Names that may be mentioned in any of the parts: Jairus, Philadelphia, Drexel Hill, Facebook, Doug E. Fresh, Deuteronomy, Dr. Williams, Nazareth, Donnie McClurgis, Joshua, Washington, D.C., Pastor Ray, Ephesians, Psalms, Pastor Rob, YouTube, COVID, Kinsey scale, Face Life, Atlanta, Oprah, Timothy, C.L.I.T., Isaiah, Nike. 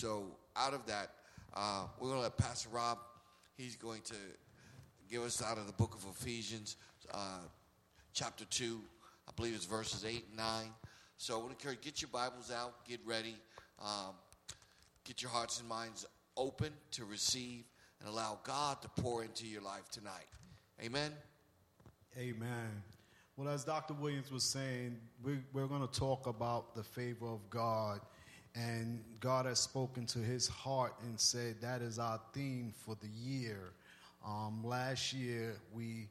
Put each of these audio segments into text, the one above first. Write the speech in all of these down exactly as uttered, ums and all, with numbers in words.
So out of that, uh, we're going to let Pastor Rob, he's going to give us out of the book of Ephesians, uh, chapter two, I believe it's verses eight and nine. So I want to encourage, get your Bibles out, get ready, um, get your hearts and minds open to receive and allow God to pour into your life tonight. Amen? Amen. Well, as Doctor Williams was saying, we, we're going to talk about the favor of God. And God has spoken to his heart and said that is our theme for the year. Um, last year, we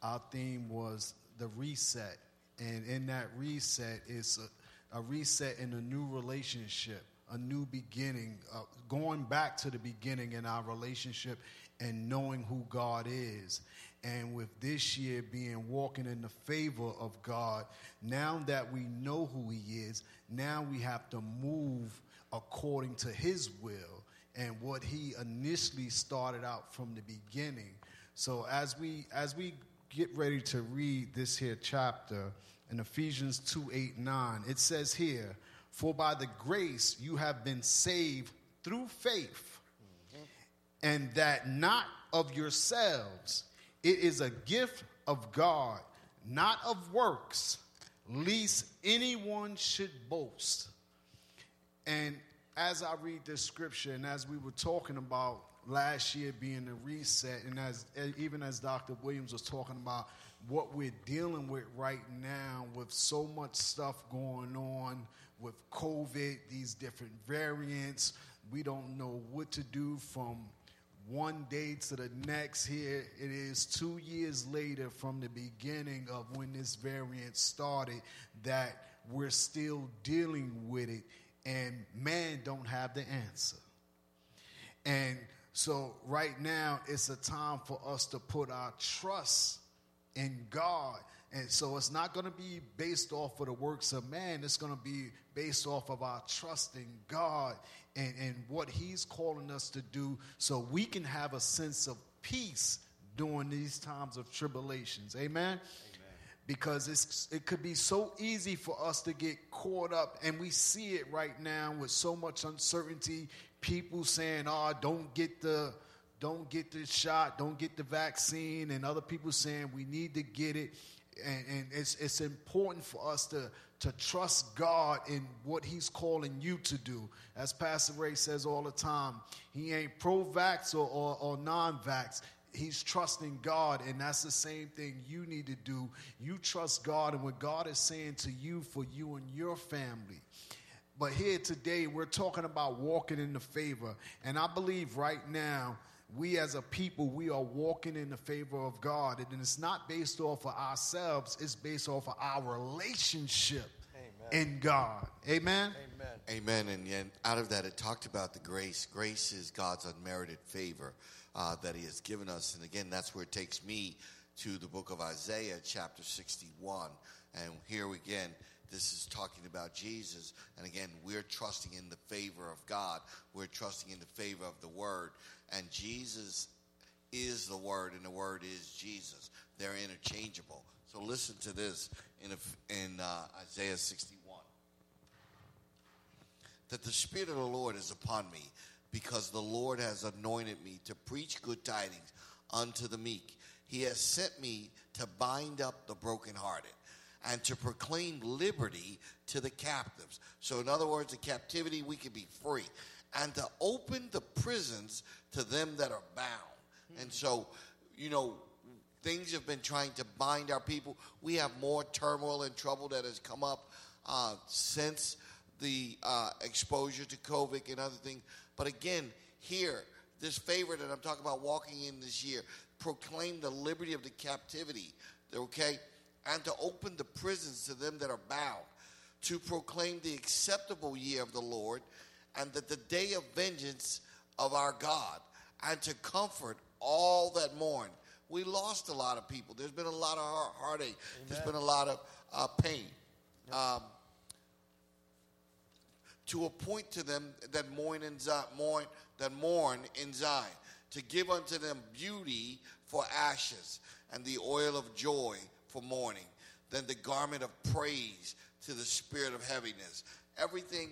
our theme was the reset. And in that reset, it's a, a reset in a new relationship, a new beginning, uh, going back to the beginning in our relationship and knowing who God is. And with this year being walking in the favor of God, now that we know who he is, now we have to move according to his will and what he initially started out from the beginning. So as we as we get ready to read this here chapter in Ephesians two, eight, nine, it says here, "For by the grace you have been saved through faith, mm-hmm. and that not of yourselves. It is a gift of God, not of works, lest anyone should boast." And as I read this scripture, and as we were talking about last year being a reset, and as even as Doctor Williams was talking about what we're dealing with right now with so much stuff going on with COVID, these different variants, we don't know what to do from one day to the next. Here it is two years later from the beginning of when this variant started that we're still dealing with it, and man don't have the answer. And so right now it's a time for us to put our trust in God. And so it's not going to be based off of the works of man. It's going to be based off of our trust in God and, and what he's calling us to do so we can have a sense of peace during these times of tribulations. Amen? Amen. Because it's, it could be so easy for us to get caught up, and we see it right now with so much uncertainty. People saying, oh, don't get the... Don't get the shot, don't get the vaccine, and other people saying we need to get it. And, and it's it's important for us to, to trust God in what he's calling you to do. As Pastor Ray says all the time, he ain't pro-vax or, or, or non-vax. He's trusting God, and that's the same thing you need to do. You trust God and what God is saying to you for you and your family. But here today, we're talking about walking in the favor. And I believe right now, we as a people, we are walking in the favor of God. And it's not based off of ourselves. It's based off of our relationship Amen. In God. Amen? Amen. Amen. And, and out of that, it talked about the grace. Grace is God's unmerited favor uh, that he has given us. And again, that's where it takes me to the book of Isaiah, chapter sixty-one. And here again, this is talking about Jesus. And again, we're trusting in the favor of God. We're trusting in the favor of the Word. And Jesus is the Word, and the Word is Jesus. They're interchangeable. So listen to this in, in uh, Isaiah sixty-one. "That the Spirit of the Lord is upon me, because the Lord has anointed me to preach good tidings unto the meek. He has sent me to bind up the brokenhearted, and to proclaim liberty to the captives." So in other words, in captivity, we can be free. "And to open the prisons to them that are bound." Mm-hmm. And so, you know, things have been trying to bind our people. We have more turmoil and trouble that has come up uh, since the uh, exposure to COVID and other things. But again, here, this favor that I'm talking about walking in this year, proclaim the liberty of the captivity, okay? "And to open the prisons to them that are bound, to proclaim the acceptable year of the Lord, and that the day of vengeance of our God, and to comfort all that mourn." We lost a lot of people. There's been a lot of heartache. Amen. There's been a lot of uh, pain. Yep. Um, "to appoint to them that mourn in Zion, mourn, that mourn in Zion, to give unto them beauty for ashes, and the oil of joy for mourning, then the garment of praise to the spirit of heaviness." Everything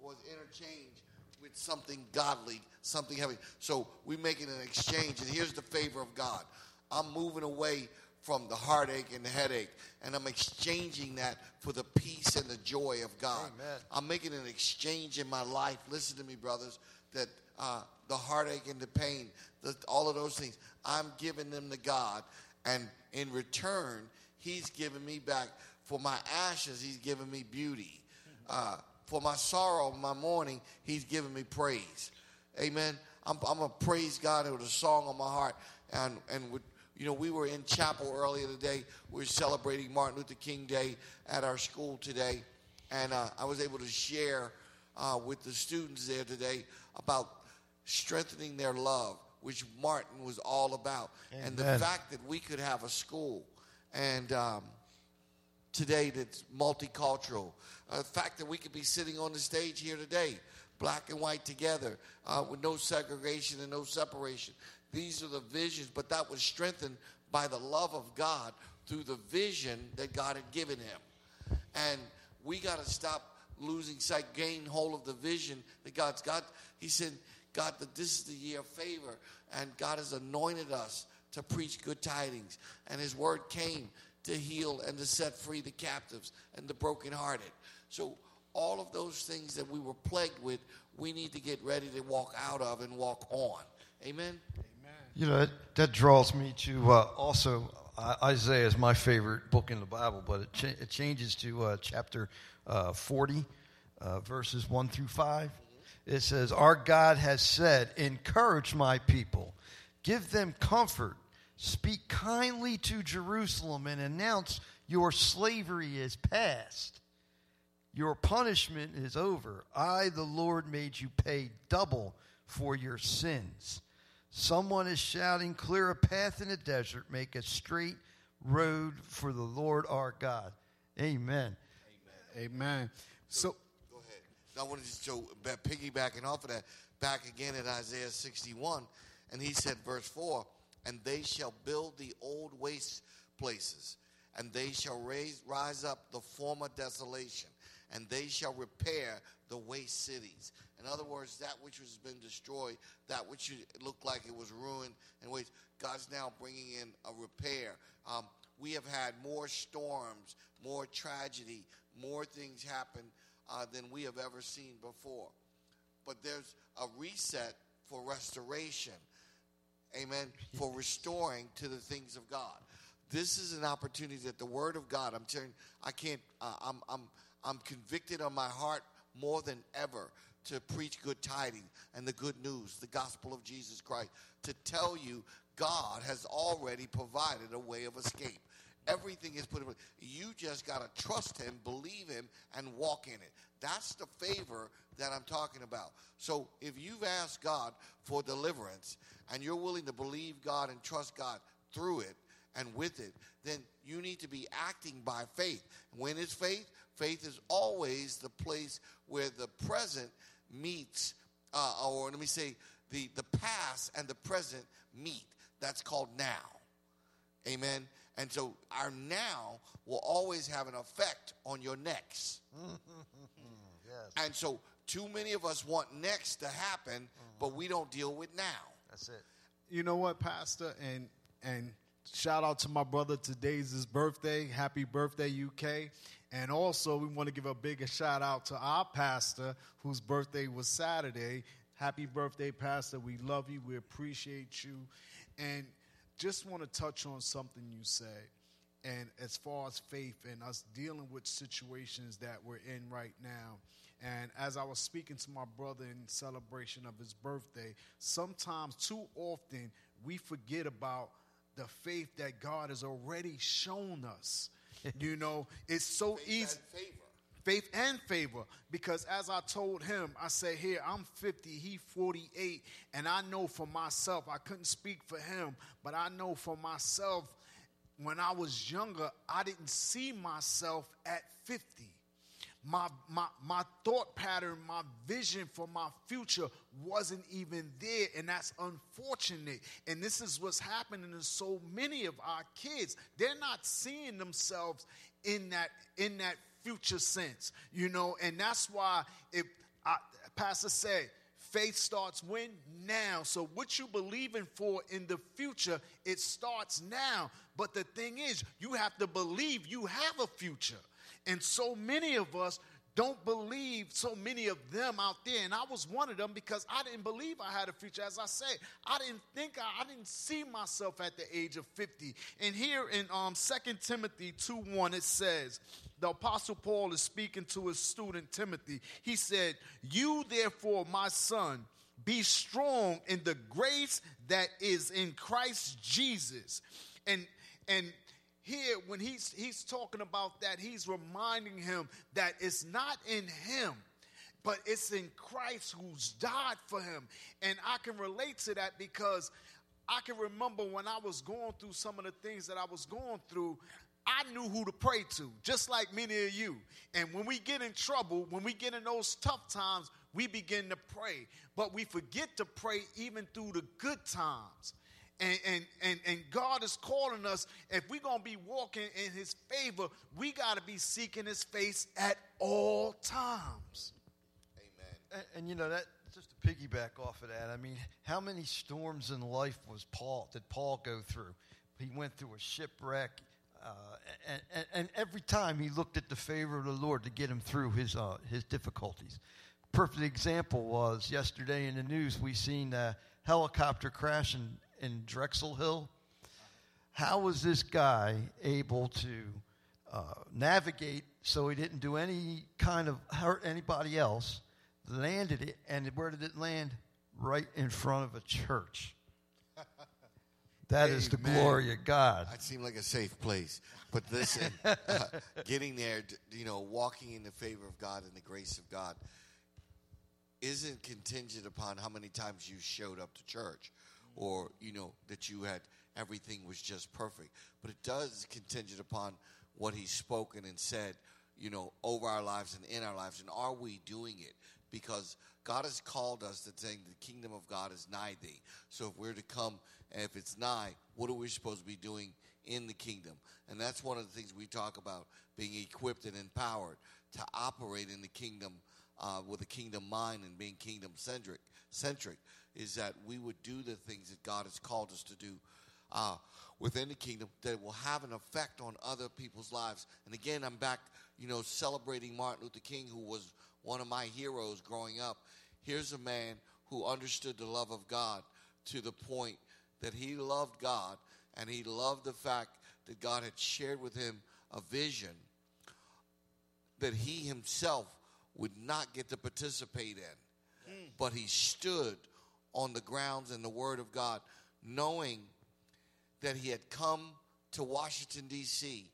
was interchanged with something godly, something heavenly. So we're making an exchange, and here's the favor of God. I'm moving away from the heartache and the headache, and I'm exchanging that for the peace and the joy of God. Amen. I'm making an exchange in my life. Listen to me, brothers, that uh, the heartache and the pain, the, all of those things, I'm giving them to God, and in return, he's giving me back. For my ashes, he's giving me beauty. Uh, for my sorrow, my mourning, he's giving me praise. Amen. I'm, I'm going to praise God with a song on my heart. And, and with, you know, we were in chapel earlier today. We were celebrating Martin Luther King Day at our school today. And uh, I was able to share uh, with the students there today about strengthening their love, which Martin was all about. Amen. And the fact that we could have a school and um, today that's multicultural. Uh, the fact that we could be sitting on the stage here today, black and white together, uh, with no segregation and no separation. These are the visions, but that was strengthened by the love of God through the vision that God had given him. And we got to stop losing sight, gain hold of the vision that God's got. He said, God, that this is the year of favor, and God has anointed us to preach good tidings. And his word came to heal and to set free the captives and the brokenhearted. So all of those things that we were plagued with, we need to get ready to walk out of and walk on. Amen? Amen. You know, that, that draws me to uh, also, uh, Isaiah is my favorite book in the Bible, but it, cha- it changes to uh, chapter uh, forty, uh, verses one through five. Mm-hmm. It says, our God has said, encourage my people, give them comfort, speak kindly to Jerusalem and announce your slavery is past. Your punishment is over. I, the Lord, made you pay double for your sins. Someone is shouting, clear a path in the desert, make a straight road for the Lord our God. Amen. Amen. Amen. So, go ahead. So I want to just show, piggybacking off of that, back again at Isaiah sixty-one, and he said, verse four, and they shall build the old waste places, and they shall raise, rise up the former desolation, and they shall repair the waste cities. In other words, that which has been destroyed, that which looked like it was ruined and waste, God's now bringing in a repair. Um, we have had more storms, more tragedy, more things happen uh, than we have ever seen before. But there's a reset for restoration. Amen, for restoring to the things of God. This is an opportunity that the Word of God, I'm telling you, I can't, uh, I'm, I'm, I'm convicted on my heart more than ever to preach good tidings and the good news, the gospel of Jesus Christ, to tell you God has already provided a way of escape. Everything is put in place. You just got to trust him, believe him, and walk in it. That's the favor that I'm talking about. So if you've asked God for deliverance and you're willing to believe God and trust God through it and with it, then you need to be acting by faith. When is faith? Faith is always the place where the present meets, uh, or let me say, the, the past and the present meet. That's called now. Amen. And so our now will always have an effect on your next. Yes. And so too many of us want next to happen, mm-hmm. but we don't deal with now. That's it. You know what, Pastor? And and shout out to my brother. Today's his birthday. Happy birthday, U K. And also we want to give a bigger shout out to our pastor whose birthday was Saturday. Happy birthday, Pastor. We love you. We appreciate you. And just want to touch on something you said, and as far as faith and us dealing with situations that we're in right now. And as I was speaking to my brother in celebration of his birthday, sometimes too often we forget about the faith that God has already shown us. You know, it's so faith easy. And favor. Faith and favor, because as I told him, I said, here, I'm fifty, he forty-eight, and I know for myself, I couldn't speak for him, but I know for myself, when I was younger, I didn't see myself at fifty. My, my, my thought pattern, my vision for my future wasn't even there, and that's unfortunate. And this is what's happening to so many of our kids. They're not seeing themselves in that in that future sense, you know, and that's why if I, Pastor said, Faith starts when? Now. So what you're believing for in the future, it starts now. But the thing is, you have to believe you have a future. And so many of us don't believe, so many of them out there. And I was one of them because I didn't believe I had a future. As I said, I didn't think, I, I didn't see myself at the age of fifty. And here in um, Second Timothy two one, it says, the Apostle Paul is speaking to his student Timothy. He said, you therefore, my son, be strong in the grace that is in Christ Jesus. And, and, Here, when he's, he's talking about that, he's reminding him that it's not in him, but it's in Christ who's died for him. And I can relate to that because I can remember when I was going through some of the things that I was going through, I knew who to pray to, just like many of you. And when we get in trouble, when we get in those tough times, we begin to pray. But we forget to pray even through the good times. And, and and and God is calling us. If we're going to be walking in his favor, we got to be seeking his face at all times. Amen. And, and you know, that just to piggyback off of that, I mean, how many storms in life was Paul, did Paul go through? He went through a shipwreck. Uh, and, and, and every time he looked at the favor of the Lord to get him through his, uh, his difficulties. Perfect example was yesterday in the news, we seen a helicopter crash in in Drexel Hill. How was this guy able to uh, navigate so he didn't do any kind of hurt anybody else, landed it, and where did it land? Right in front of a church. That Amen. Is the glory of God. That seemed like a safe place. But listen, uh, getting there, you know, walking in the favor of God and the grace of God isn't contingent upon how many times you showed up to church. Or, you know, that you had, everything was just perfect. But it does contingent upon what he's spoken and said, you know, over our lives and in our lives. And are we doing it? Because God has called us to saying the kingdom of God is nigh thee. So if we're to come, and if it's nigh, what are we supposed to be doing in the kingdom? And that's one of the things we talk about, being equipped and empowered to operate in the kingdom uh, with a kingdom mind and being kingdom-centric. Centric. Is that we would do the things that God has called us to do uh, within the kingdom that will have an effect on other people's lives. And again, I'm back, you know, celebrating Martin Luther King, who was one of my heroes growing up. Here's a man who understood the love of God to the point that he loved God, and he loved the fact that God had shared with him a vision that he himself would not get to participate in. Mm. But he stood on the grounds and the word of God, knowing that he had come to Washington, D C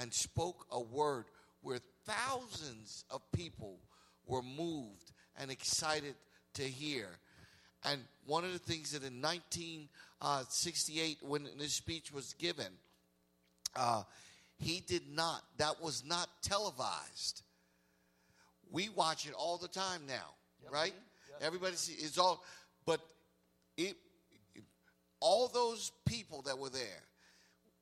and spoke a word where thousands of people were moved and excited to hear. And one of the things that in nineteen sixty-eight, when this speech was given, uh, he did not, that was not televised. We watch it all the time now, yep. Right? Yep. Everybody sees, it's all... But it, it, all those people that were there,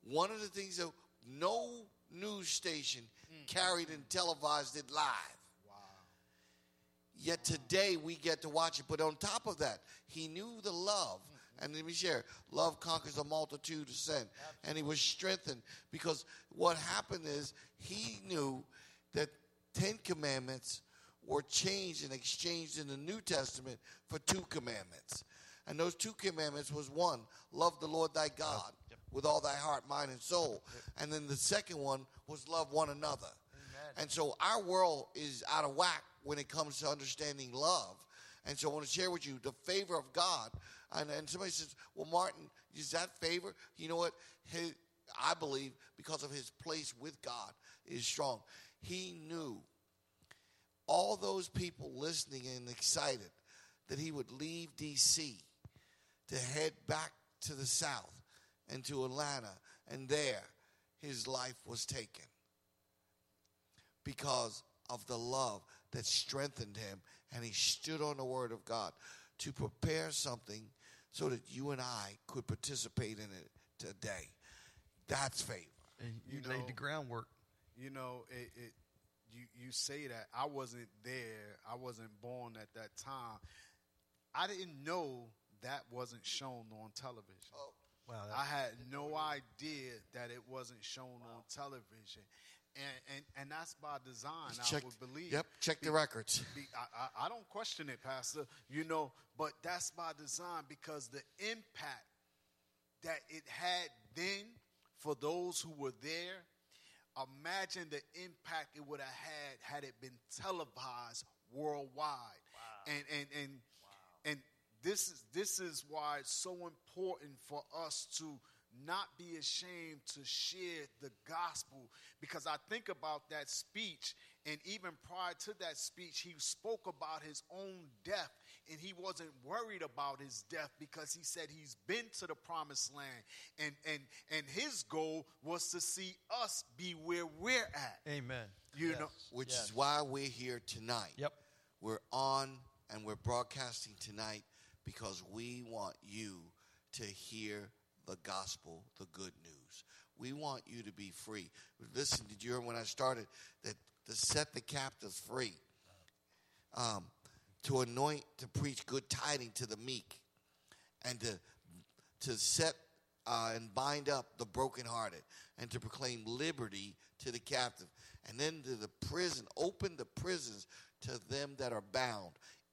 one of the things that no news station mm. carried and televised it live. Wow. Yet wow. Today we get to watch it. But on top of that, he knew the love. Mm-hmm. And let me share, love conquers a multitude of sin. Absolutely. And he was strengthened because what happened is he knew that Ten Commandments were changed and exchanged in the New Testament for two commandments. And those two commandments was one, love the Lord thy God yep. with all thy heart, mind, and soul. Yep. And then the second one was love one another. Amen. And so our world is out of whack when it comes to understanding love. And so I want to share with you the favor of God. And, and somebody says, well, Martin, is that favor? You know what? His, I believe because of his place with God is strong. He knew all those people listening and excited that he would leave D C to head back to the South and to Atlanta. And there, his life was taken because of the love that strengthened him. And he stood on the word of God to prepare something so that you and I could participate in it today. That's favor. And you, you laid know, the groundwork. You know, it... it You you say that. I wasn't there. I wasn't born at that time. I didn't know that wasn't shown on television. Oh. Wow, I had no idea that it wasn't shown wow. on television. And, and and that's by design, check, I would believe. Yep, check the be, records. Be, I, I, I don't question it, Pastor, you know, but that's by design because the impact that it had then for those who were there, imagine the impact it would have had had it been televised worldwide. Wow. And and and, wow. and this is this is why it's so important for us to not be ashamed to share the gospel, because I think about that speech, and even prior to that speech, he spoke about his own death, and he wasn't worried about his death because he said he's been to the promised land, and and and his goal was to see us be where we're at. Amen. You yes. know, which yes. is why we're here tonight. Yep, we're on and we're broadcasting tonight because we want you to hear the gospel, the good news. We want you to be free. Listen, did you hear when I started that to set the captives free, um, to anoint, to preach good tidings to the meek, and to to set uh, and bind up the brokenhearted, and to proclaim liberty to the captive, and then to the prison, open the prisons to them that are bound.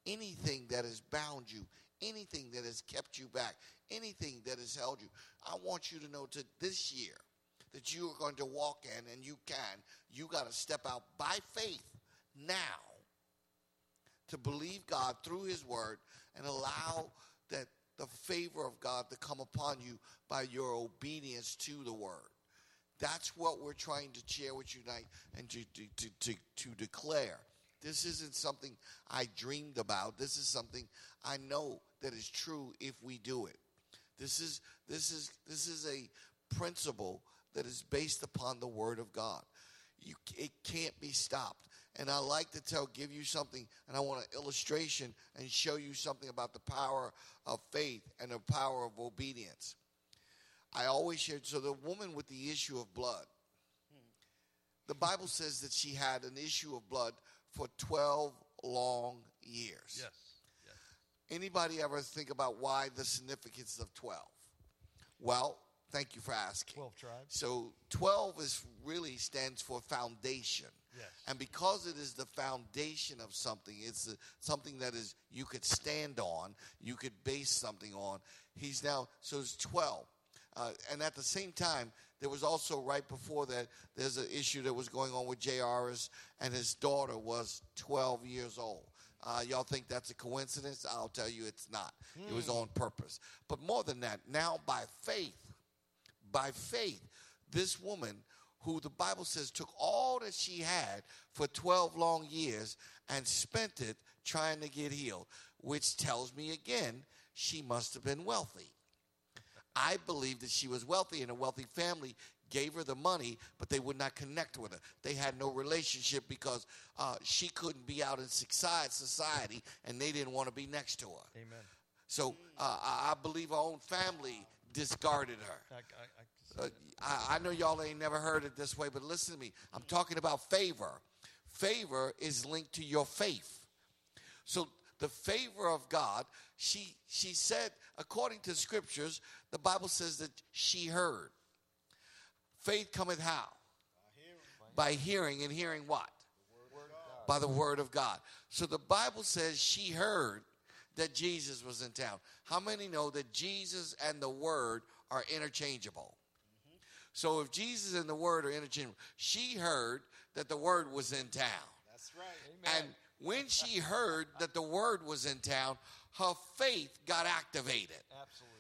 Anything that has bound you, anything that has kept you back, anything that has held you, I want you to know to this year that you are going to walk in, and you can. You got to step out by faith now to believe God through his word and allow that the favor of God to come upon you by your obedience to the word. That's what we're trying to share with you tonight and to, to, to, to, to declare. This isn't something I dreamed about. This is something I know that is true if we do it. This is this is this is a principle that is based upon the Word of God. You, it can't be stopped. And I like to tell, give you something, and I want an illustration and show you something about the power of faith and the power of obedience. I always shared. So the woman with the issue of blood, the Bible says that she had an issue of blood for twelve long years. Yes. yes. Anybody ever think about why the significance of twelve? Well, thank you for asking. twelve tribes. So twelve is really stands for foundation. Yes. And because it is the foundation of something, it's a, something that is you could stand on, you could base something on. He's now, so it's twelve. Uh, and at the same time, there was also right before that, there's an issue that was going on with Jairus, and his daughter was twelve years old. Uh, y'all think that's a coincidence? I'll tell you it's not. Mm. It was on purpose. But more than that, now by faith, by faith, this woman who the Bible says took all that she had for twelve long years and spent it trying to get healed, which tells me again she must have been wealthy. I believe that she was wealthy, and a wealthy family gave her the money, but they would not connect with her. They had no relationship because uh, she couldn't be out in society, and they didn't want to be next to her. Amen. So uh, I believe our own family discarded her. I, I, I, uh, I, I know y'all ain't never heard it this way, but listen to me. I'm talking about favor. Favor is linked to your faith. So the favor of God, she she said, according to scriptures, the Bible says that she heard. Faith cometh how? By hearing. By hearing, and hearing what? The word of God. By the word of God. So the Bible says she heard that Jesus was in town. How many know that Jesus and the word are interchangeable? Mm-hmm. So if Jesus and the word are interchangeable, she heard that the word was in town. That's right. Amen. And when she heard that the word was in town, her faith got activated. Absolutely.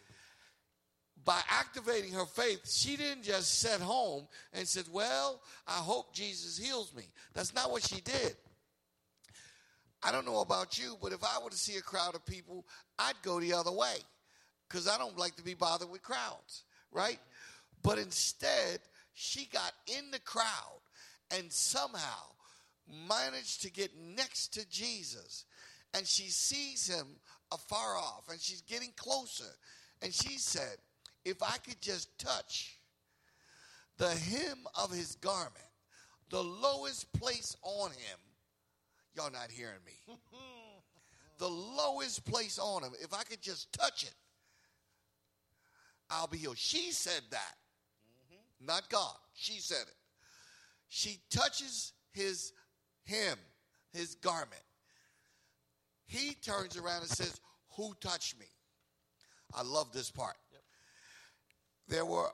By activating her faith, she didn't just sit home and said, well, I hope Jesus heals me. That's not what she did. I don't know about you, but if I were to see a crowd of people, I'd go the other way because I don't like to be bothered with crowds, right? But instead, she got in the crowd and somehow managed to get next to Jesus, and she sees him afar off, and she's getting closer, and she said, if I could just touch the hem of his garment, the lowest place on him, y'all not hearing me, the lowest place on him. If I could just touch it, I'll be healed. She said that. Mm-hmm. Not God. She said it. She touches his hem, his garment. He turns around and says, who touched me? I love this part. Yep. There were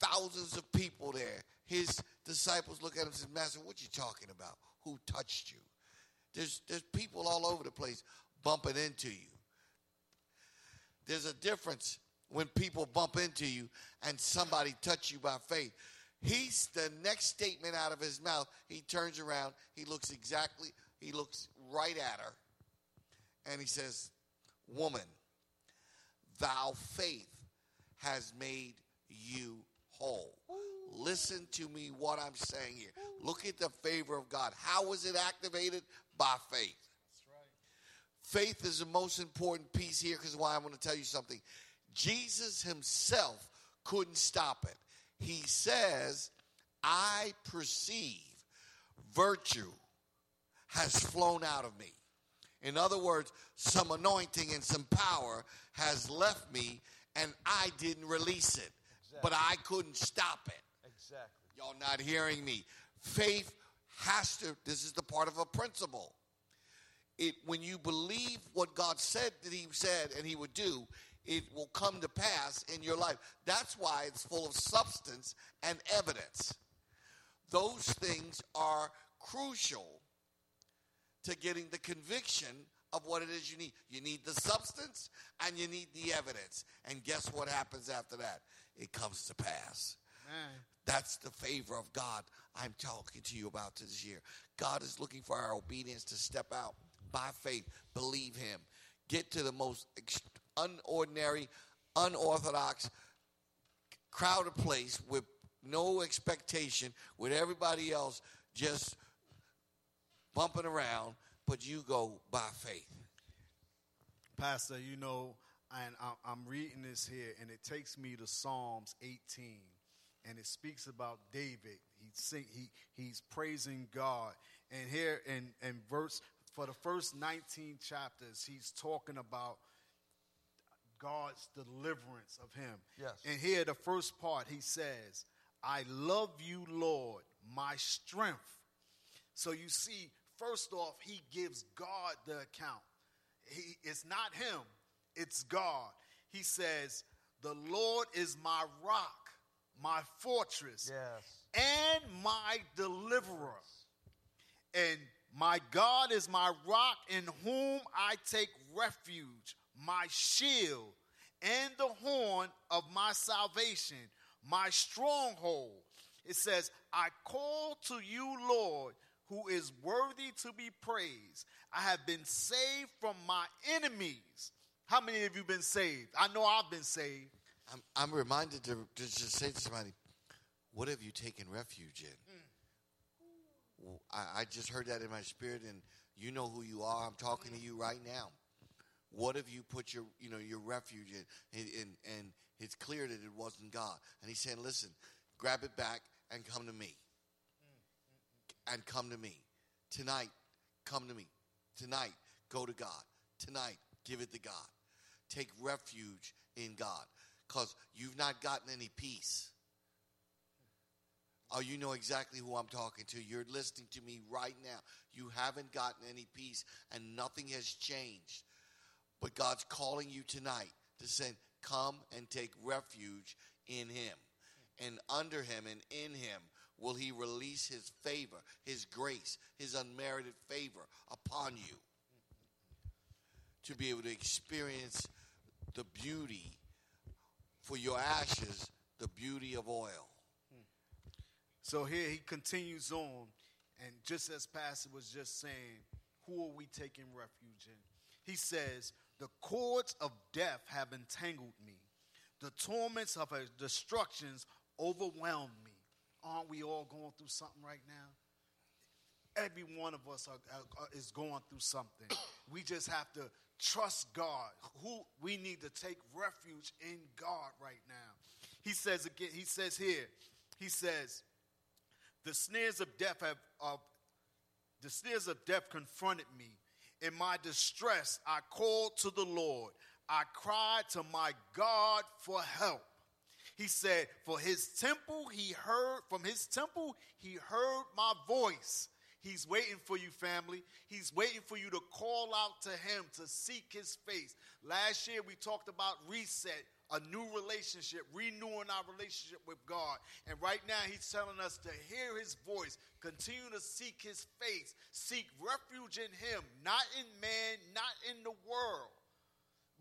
thousands of people there. His disciples look at him and say, Master, what you talking about? Who touched you? There's, there's people all over the place bumping into you. There's a difference when people bump into you and somebody touch you by faith. He's the next statement out of his mouth. He turns around. He looks exactly, he looks right at her. And he says, woman, thy faith has made you whole. Listen to me what I'm saying here. Look at the favor of God. How was it activated? By faith. That's right. Faith is the most important piece here because why I want to tell you something. Jesus himself couldn't stop it. He says, I perceive virtue has flown out of me. In other words, some anointing and some power has left me, and I didn't release it. Exactly. But I couldn't stop it. Exactly. Y'all not hearing me. Faith has to, this is the part of a principle. It, when you believe what God said that he said and he would do, it will come to pass in your life. That's why it's full of substance and evidence. Those things are crucial to getting the conviction of what it is you need. You need the substance and you need the evidence. And guess what happens after that? It comes to pass. Man. That's the favor of God I'm talking to you about this year. God is looking for our obedience to step out by faith. Believe him. Get to the most ext- unordinary, unorthodox, crowded place with no expectation, with everybody else just bumping around, but you go by faith. Pastor, you know, and I'm reading this here, and it takes me to Psalms eighteen, and it speaks about David. He sing, he he's praising God, and here in in verse for the first nineteen chapters, he's talking about God's deliverance of him. Yes. And here, the first part, he says, I love you, Lord, my strength. So you see, first off, he gives God the account. He, it's not him, it's God. He says, the Lord is my rock, my fortress, yes, and my deliverer. And my God is my rock in whom I take refuge, my shield and the horn of my salvation, my stronghold. It says, I call to you, Lord, who is worthy to be praised. I have been saved from my enemies. How many of you been saved? I know I've been saved. I'm, I'm reminded to, to just say to somebody, what have you taken refuge in? Mm. I, I just heard that in my spirit, and you know who you are. I'm talking mm. to you right now. What have you put your, you know, your refuge in? And, and, and it's clear that it wasn't God. And he's saying, listen, grab it back and come to me. And come to me. Tonight, come to me. Tonight, go to God. Tonight, give it to God. Take refuge in God. Because you've not gotten any peace. Oh, you know exactly who I'm talking to. You're listening to me right now. You haven't gotten any peace and nothing has changed. But God's calling you tonight to say, come and take refuge in him. And under him and in him will he release his favor, his grace, his unmerited favor upon you to be able to experience the beauty for your ashes, the beauty of oil. So here he continues on, and just as Pastor was just saying, who are we taking refuge in? He says, the cords of death have entangled me. The torments of her destructions overwhelm me. Aren't we all going through something right now? Every one of us are, are, is going through something. We just have to trust God. Who we need to take refuge in God right now. He says again, he says here, he says, the snares of death have, of, the snares of death confronted me. In my distress, I called to the Lord. I cried to my God for help. He said, for his temple, he heard, from his temple, he heard my voice. He's waiting for you, family. He's waiting for you to call out to him, to seek his face. Last year, we talked about reset, a new relationship, renewing our relationship with God. And right now, he's telling us to hear his voice, continue to seek his face, seek refuge in him, not in man, not in the world.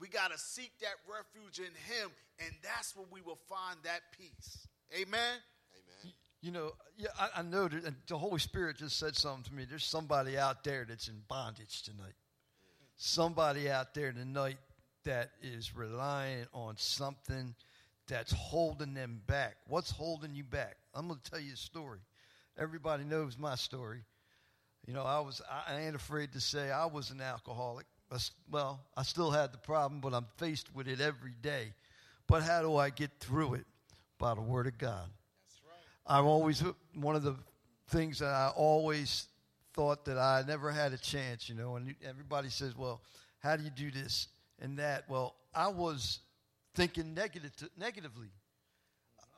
We got to seek that refuge in him, and that's where we will find that peace. Amen? Amen. You know, yeah, I, I know that the Holy Spirit just said something to me. There's somebody out there that's in bondage tonight. Mm-hmm. Somebody out there tonight that is relying on something that's holding them back. What's holding you back? I'm going to tell you a story. Everybody knows my story. You know, I was, I, I ain't afraid to say I was an alcoholic. Well, I still had the problem, but I'm faced with it every day. But how do I get through it? By the Word of God. That's right. I've always, one of the things that I always thought that I never had a chance, you know, and everybody says, well, how do you do this and that? Well, I was thinking negative, negatively.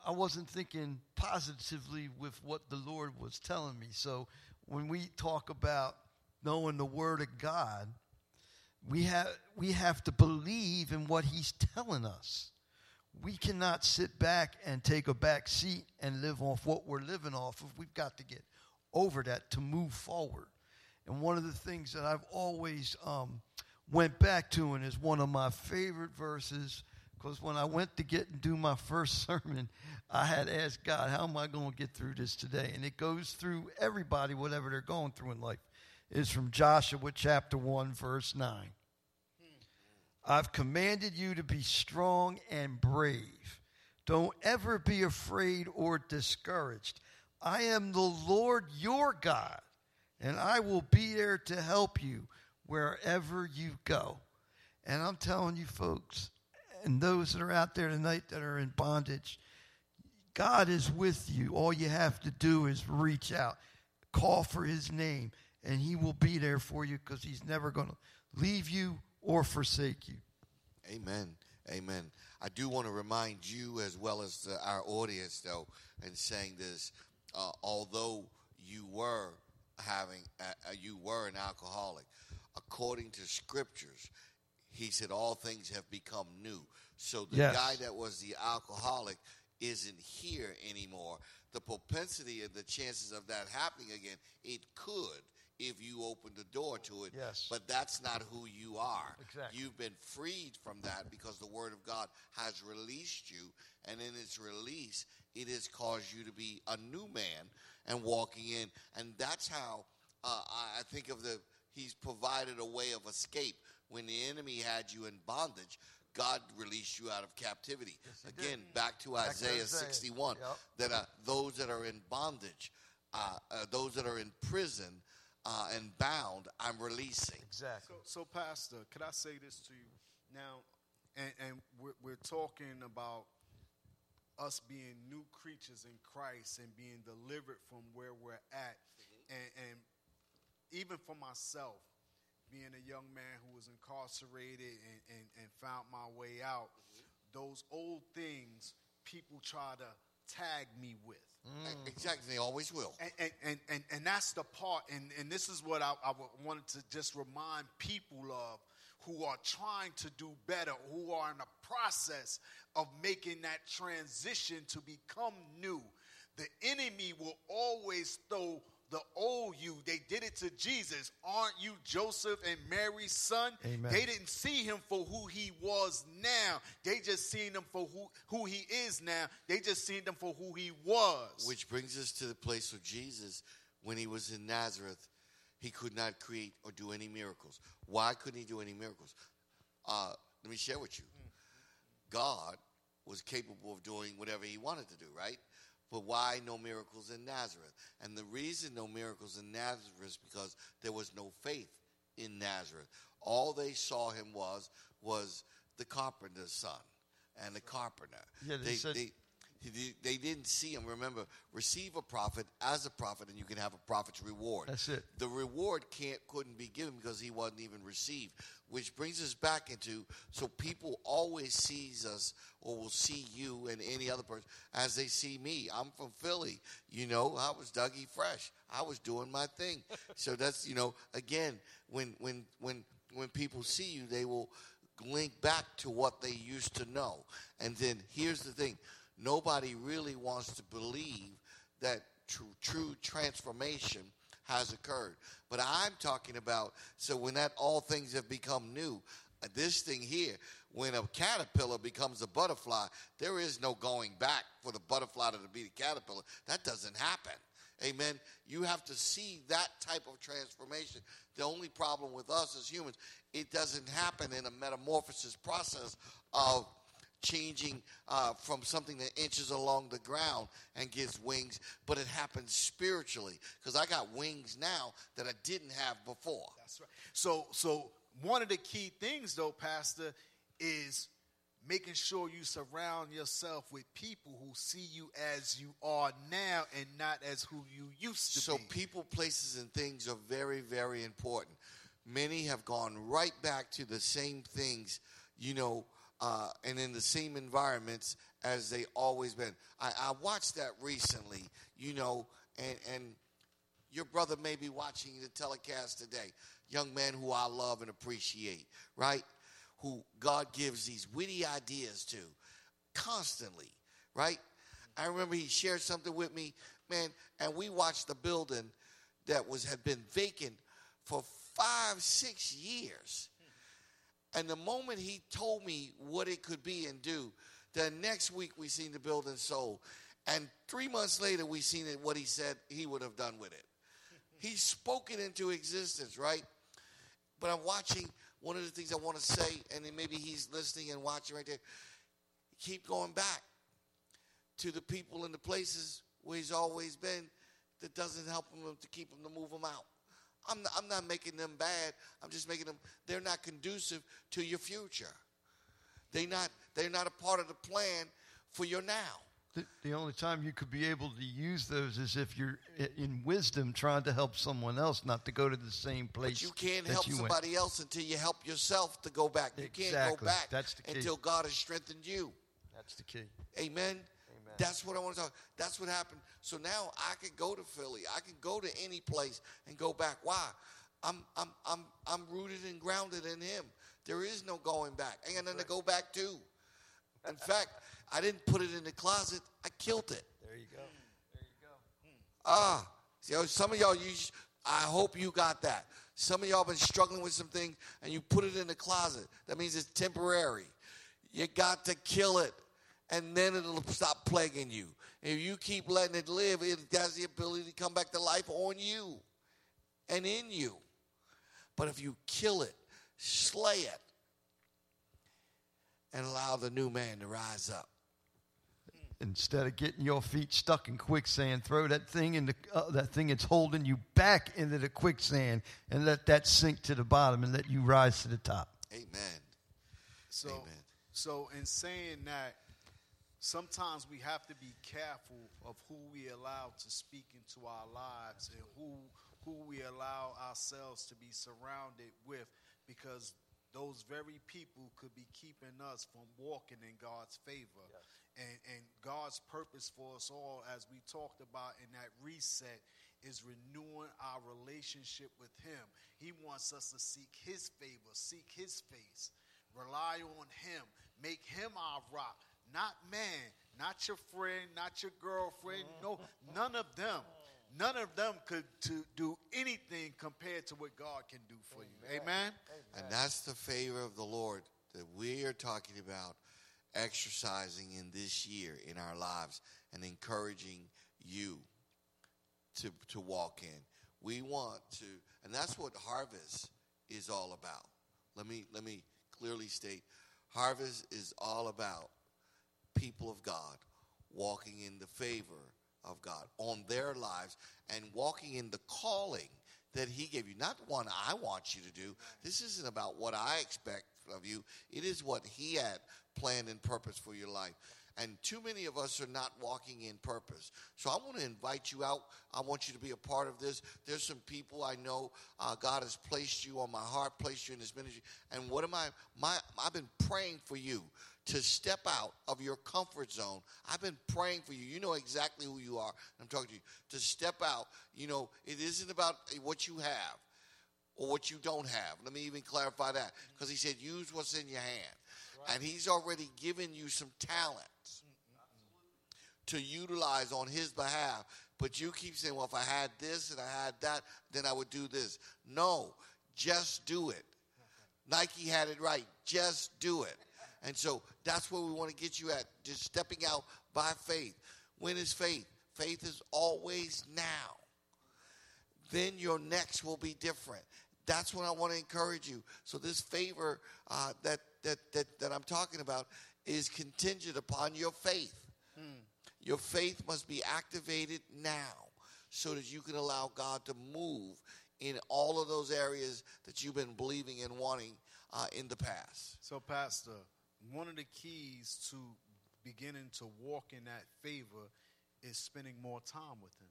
I wasn't thinking positively with what the Lord was telling me. So when we talk about knowing the Word of God, We have we have to believe in what he's telling us. We cannot sit back and take a back seat and live off what we're living off of. We've got to get over that to move forward. And one of the things that I've always um, went back to and is one of my favorite verses, because when I went to get and do my first sermon, I had asked God, how am I going to get through this today? And it goes through everybody, whatever they're going through in life. Is from Joshua chapter one, verse nine. I've commanded you to be strong and brave. Don't ever be afraid or discouraged. I am the Lord your God, and I will be there to help you wherever you go. And I'm telling you, folks, and those that are out there tonight that are in bondage, God is with you. All you have to do is reach out, call for his name. And he will be there for you because he's never going to leave you or forsake you. Amen. Amen. I do want to remind you as well as uh, our audience, though, in saying this, uh, although you were having, uh, you were an alcoholic, according to scriptures, he said all things have become new. So the yes. guy that was the alcoholic isn't here anymore. The propensity and the chances of that happening again, it could. If you open the door to it, yes. But that's not who you are. Exactly. You've been freed from that because the Word of God has released you, and in its release, it has caused you to be a new man and walking in. And that's how uh, I think of the, he's provided a way of escape. When the enemy had you in bondage, God released you out of captivity. Yes, again, back to, back Isaiah to Isaiah sixty-one, yep. that uh, those that are in bondage, uh, uh, those that are in prison, Uh, and bound, I'm releasing. Exactly. So, so, Pastor, could I say this to you now? And, and we're, we're talking about us being new creatures in Christ and being delivered from where we're at. Mm-hmm. And, and even for myself, being a young man who was incarcerated and, and, and found my way out, mm-hmm. those old things people try to tag me with. Mm. Exactly, they always will. And and, and, and that's the part, and, and this is what I, I wanted to just remind people of who are trying to do better, who are in the process of making that transition to become new. The enemy will always throw the old you. They did it to Jesus. Aren't you Joseph and Mary's son? Amen. They didn't see him for who he was now. They just seen him for who, who he is now. They just seen him for who he was. Which brings us to the place of Jesus when he was in Nazareth. He could not create or do any miracles. Why couldn't he do any miracles? Uh, let me share with you. God was capable of doing whatever he wanted to do, right? But why no miracles in Nazareth? And the reason no miracles in Nazareth is because there was no faith in Nazareth. All they saw him was was the carpenter's son and the carpenter. Yeah, they, they said, they, He, they didn't see him. Remember, receive a prophet as a prophet, and you can have a prophet's reward. That's it. The reward can't couldn't be given because he wasn't even received, which brings us back into, so people always sees us or will see you and any other person as they see me. I'm from Philly. You know, I was Doug E. Fresh. I was doing my thing. So that's, you know, again, when when when when people see you, they will link back to what they used to know. And then here's the thing. Nobody really wants to believe that true, true transformation has occurred. But I'm talking about, so when that all things have become new, this thing here, when a caterpillar becomes a butterfly, there is no going back for the butterfly to be the caterpillar. That doesn't happen. Amen. You have to see that type of transformation. The only problem with us as humans, it doesn't happen in a metamorphosis process of changing uh, from something that inches along the ground and gets wings, but it happens spiritually because I got wings now that I didn't have before. That's right. So, so one of the key things, though, Pastor, is making sure you surround yourself with people who see you as you are now and not as who you used to so be. So people, places, and things are very, very important. Many have gone right back to the same things, you know, Uh, and in the same environments as they always been. I, I watched that recently, you know, and, and your brother may be watching the telecast today, young man who I love and appreciate, right, who God gives these witty ideas to constantly, right? I remember he shared something with me, man, and we watched the building that was had been vacant for five, six years. And the moment he told me what it could be and do, the next week we seen the building sold. And three months later, we seen it, what he said he would have done with it. He spoke it into existence, right? But I'm watching one of the things I want to say, and then maybe he's listening and watching right there. Keep going back to the people and the places where he's always been that doesn't help him to keep him to move him out. I'm not, I'm not making them bad. I'm just making them, they're not conducive to your future. They're not, they're not a part of the plan for your now. The, the only time you could be able to use those is if you're in wisdom trying to help someone else not to go to the same place. But you can't help you somebody went. else until you help yourself to go back. You exactly. can't go back That's the key. Until God has strengthened you. That's the key. Amen. That's what I want to talk. That's what happened. So now I can go to Philly. I can go to any place and go back. Why? I'm I'm I'm I'm rooted and grounded in him. There is no going back. I ain't got nothing to go back to. In fact, I didn't put it in the closet. I killed it. There you go. There you go. Ah, see, some of y'all, you. I hope you got that. Some of y'all been struggling with some things, and you put it in the closet. That means it's temporary. You got to kill it. And then it'll stop plaguing you. If you keep letting it live, it has the ability to come back to life on you and in you. But if you kill it, slay it, and allow the new man to rise up. Instead of getting your feet stuck in quicksand, throw that thing in the, uh, that thing that's holding you back into the quicksand and let that sink to the bottom and let you rise to the top. Amen. So, Amen. So in saying that, sometimes we have to be careful of who we allow to speak into our lives and who who we allow ourselves to be surrounded with, because those very people could be keeping us from walking in God's favor. Yes. And, and God's purpose for us all, as we talked about in that reset, is renewing our relationship with him. He wants us to seek his favor, seek his face, rely on him, make him our rock. Not man, not your friend, not your girlfriend, no, none of them. None of them could to do anything compared to what God can do for you. Amen? And that's the favor of the Lord that we are talking about exercising in this year in our lives and encouraging you to, to walk in. We want to, and that's what harvest is all about. Let me, let me clearly state, harvest is all about people of God walking in the favor of God on their lives and walking in the calling that he gave you. Not one I want you to do. This isn't about what I expect of you. It is what he had planned and purpose for your life. And too many of us are not walking in purpose. So I want to invite you out. I want you to be a part of this. There's some people I know uh, God has placed you on my heart, placed you in this ministry. And what am I? My, I've been praying for you to step out of your comfort zone. I've been praying for you. You know exactly who you are. I'm talking to you. To step out, you know, it isn't about what you have or what you don't have. Let me even clarify that. Because he said, use what's in your hand. And he's already given you some talents to utilize on his behalf. But you keep saying, well, if I had this and I had that, then I would do this. No, just do it. Nike had it right. Just do it. And so that's where we want to get you at, just stepping out by faith. When is faith? Faith is always now. Then your next will be different. That's what I want to encourage you. So this favor uh, that, that that that I'm talking about is contingent upon your faith. Hmm. Your faith must be activated now so that you can allow God to move in all of those areas that you've been believing and wanting uh, in the past. So, Pastor, one of the keys to beginning to walk in that favor is spending more time with him.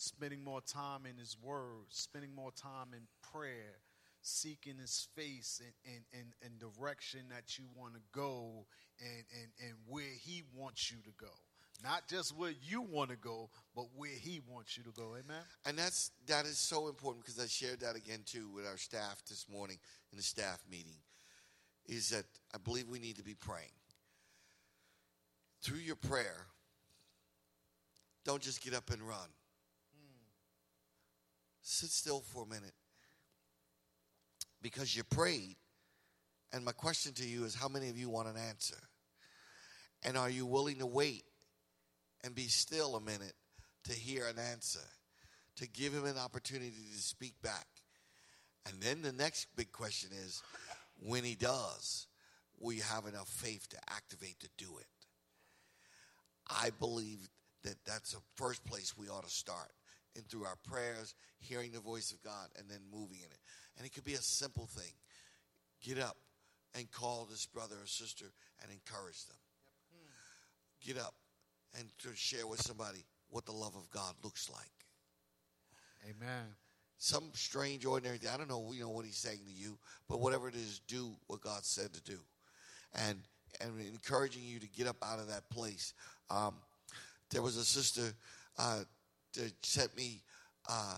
Spending more time in his word, spending more time in prayer, seeking his face and and, and direction that you want to go and, and, and where he wants you to go. Not just where you want to go, but where he wants you to go. Amen? And that's, that is so important, because I shared that again, too, with our staff this morning in the staff meeting, is that I believe we need to be praying. Through your prayer, don't just get up and run. Sit still for a minute, because you prayed, and my question to you is, how many of you want an answer? And are you willing to wait and be still a minute to hear an answer, to give him an opportunity to speak back? And then the next big question is, when he does, will you have enough faith to activate to do it? I believe that that's the first place we ought to start. And through our prayers, hearing the voice of God, and then moving in it. And it could be a simple thing. Get up and call this brother or sister and encourage them. Yep. Get up and to share with somebody what the love of God looks like. Amen. Some strange, ordinary thing. I don't know, you know what he's saying to you, but whatever it is, do what God said to do. And, and encouraging you to get up out of that place. Um, there was a sister... Uh, sent me uh,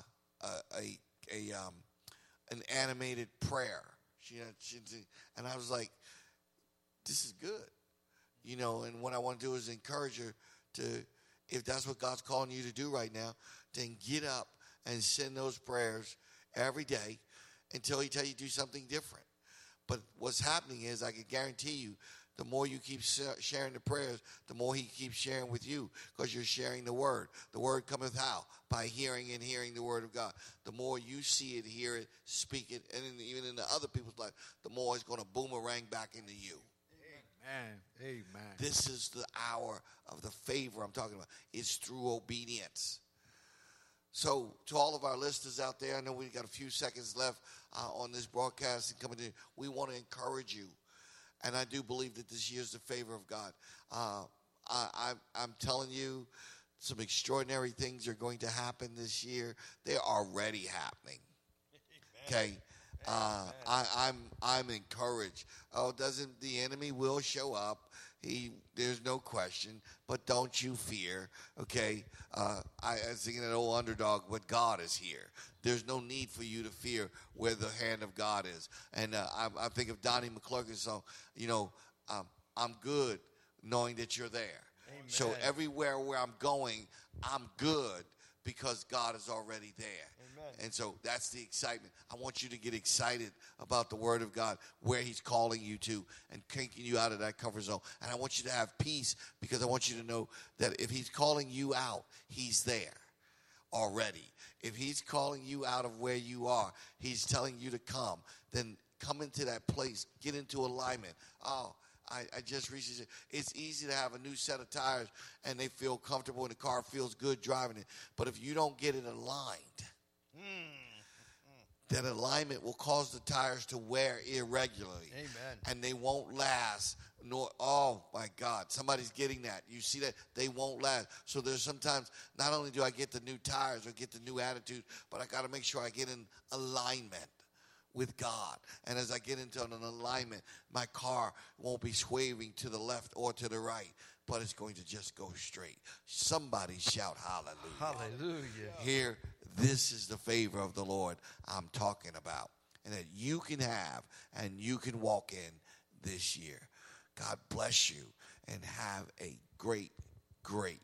a a um, an animated prayer. She, she and I was like, "This is good," you know. And what I want to do is encourage her to, if that's what God's calling you to do right now, then get up and send those prayers every day until He tells you to do something different. But what's happening is, I can guarantee you, the more you keep sharing the prayers, the more he keeps sharing with you, because you're sharing the word. The word cometh how? By hearing and hearing the word of God. The more you see it, hear it, speak it, and in, even in the other people's life, the more it's going to boomerang back into you. Amen. Amen. This is the hour of the favor I'm talking about. It's through obedience. So to all of our listeners out there, I know we've got a few seconds left uh, on this broadcast and coming in. We want to encourage you. And I do believe that this year's the favor of God. Uh, I, I, I'm telling you, some extraordinary things are going to happen this year. They're already happening. Okay, uh, I, I'm I'm encouraged. Oh, doesn't the enemy will show up? He, there's no question. But don't you fear. Okay, uh, I, I was thinking an old underdog, but God is here. There's no need for you to fear where the hand of God is. And uh, I, I think of Donnie McClurgis' song, you know, um, I'm good knowing that you're there. Amen. So everywhere where I'm going, I'm good because God is already there. Amen. And so that's the excitement. I want you to get excited about the word of God, where he's calling you to and kicking you out of that comfort zone. And I want you to have peace, because I want you to know that if he's calling you out, he's there already. If he's calling you out of where you are, he's telling you to come, then come into that place, get into alignment. Oh, I, I just recently said, it's easy to have a new set of tires and they feel comfortable and the car feels good driving it. But if you don't get it aligned, mm. that alignment will cause the tires to wear irregularly. Amen. And they won't last nor, oh, my God, somebody's getting that. You see that? They won't last. So there's sometimes, not only do I get the new tires or get the new attitude, but I got to make sure I get in alignment with God. And as I get into an alignment, my car won't be swerving to the left or to the right, but it's going to just go straight. Somebody shout hallelujah. Hallelujah. Here, this is the favor of the Lord I'm talking about, and that you can have and you can walk in this year. God bless you, and have a great, great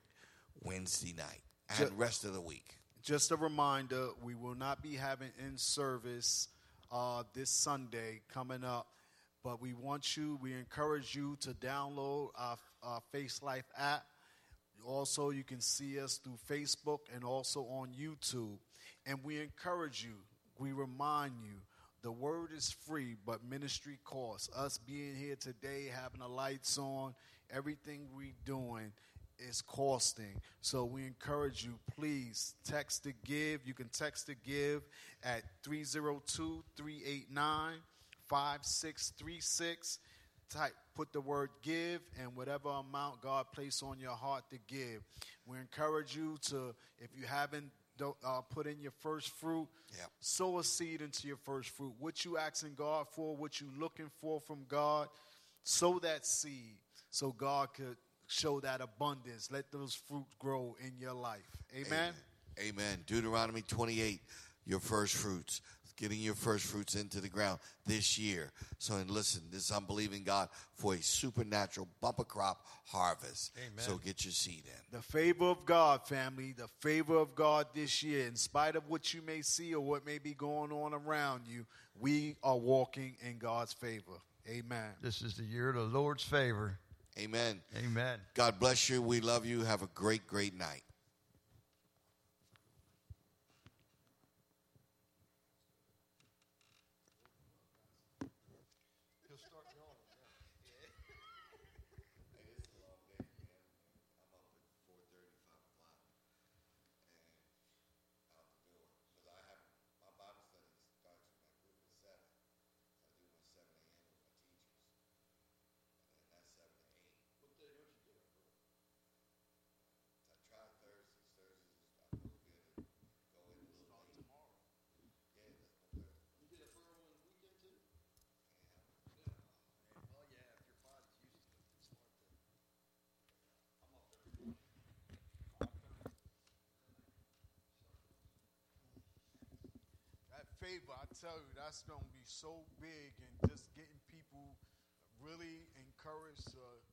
Wednesday night and just, rest of the week. Just a reminder, we will not be having in-service uh, this Sunday coming up, but we want you, we encourage you to download our, our Face Life app. Also, you can see us through Facebook and also on YouTube. And we encourage you, we remind you, the word is free, but ministry costs. Us being here today, having the lights on, everything we're doing is costing. So we encourage you, please text to give. You can text to give at three oh two, three eight nine, five six three six. Type, put the word give, and whatever amount God placed on your heart to give. We encourage you to, if you haven't Don't, uh, put in your first fruit, yep. Sow a seed into your first fruit. What you asking God for, what you looking for from God, sow that seed so God could show that abundance. Let those fruit grow in your life. Amen? Amen. Amen. Deuteronomy twenty-eight, your first fruits, getting your first fruits into the ground this year. So, and listen, this I'm believing God for a supernatural bumper crop harvest. Amen. So get your seed in. The favor of God, family, the favor of God this year. In spite of what you may see or what may be going on around you, we are walking in God's favor. Amen. This is the year of the Lord's favor. Amen. Amen. God bless you. We love you. Have a great, great night. Favor, I tell you, that's going to be so big, and just getting people really encouraged to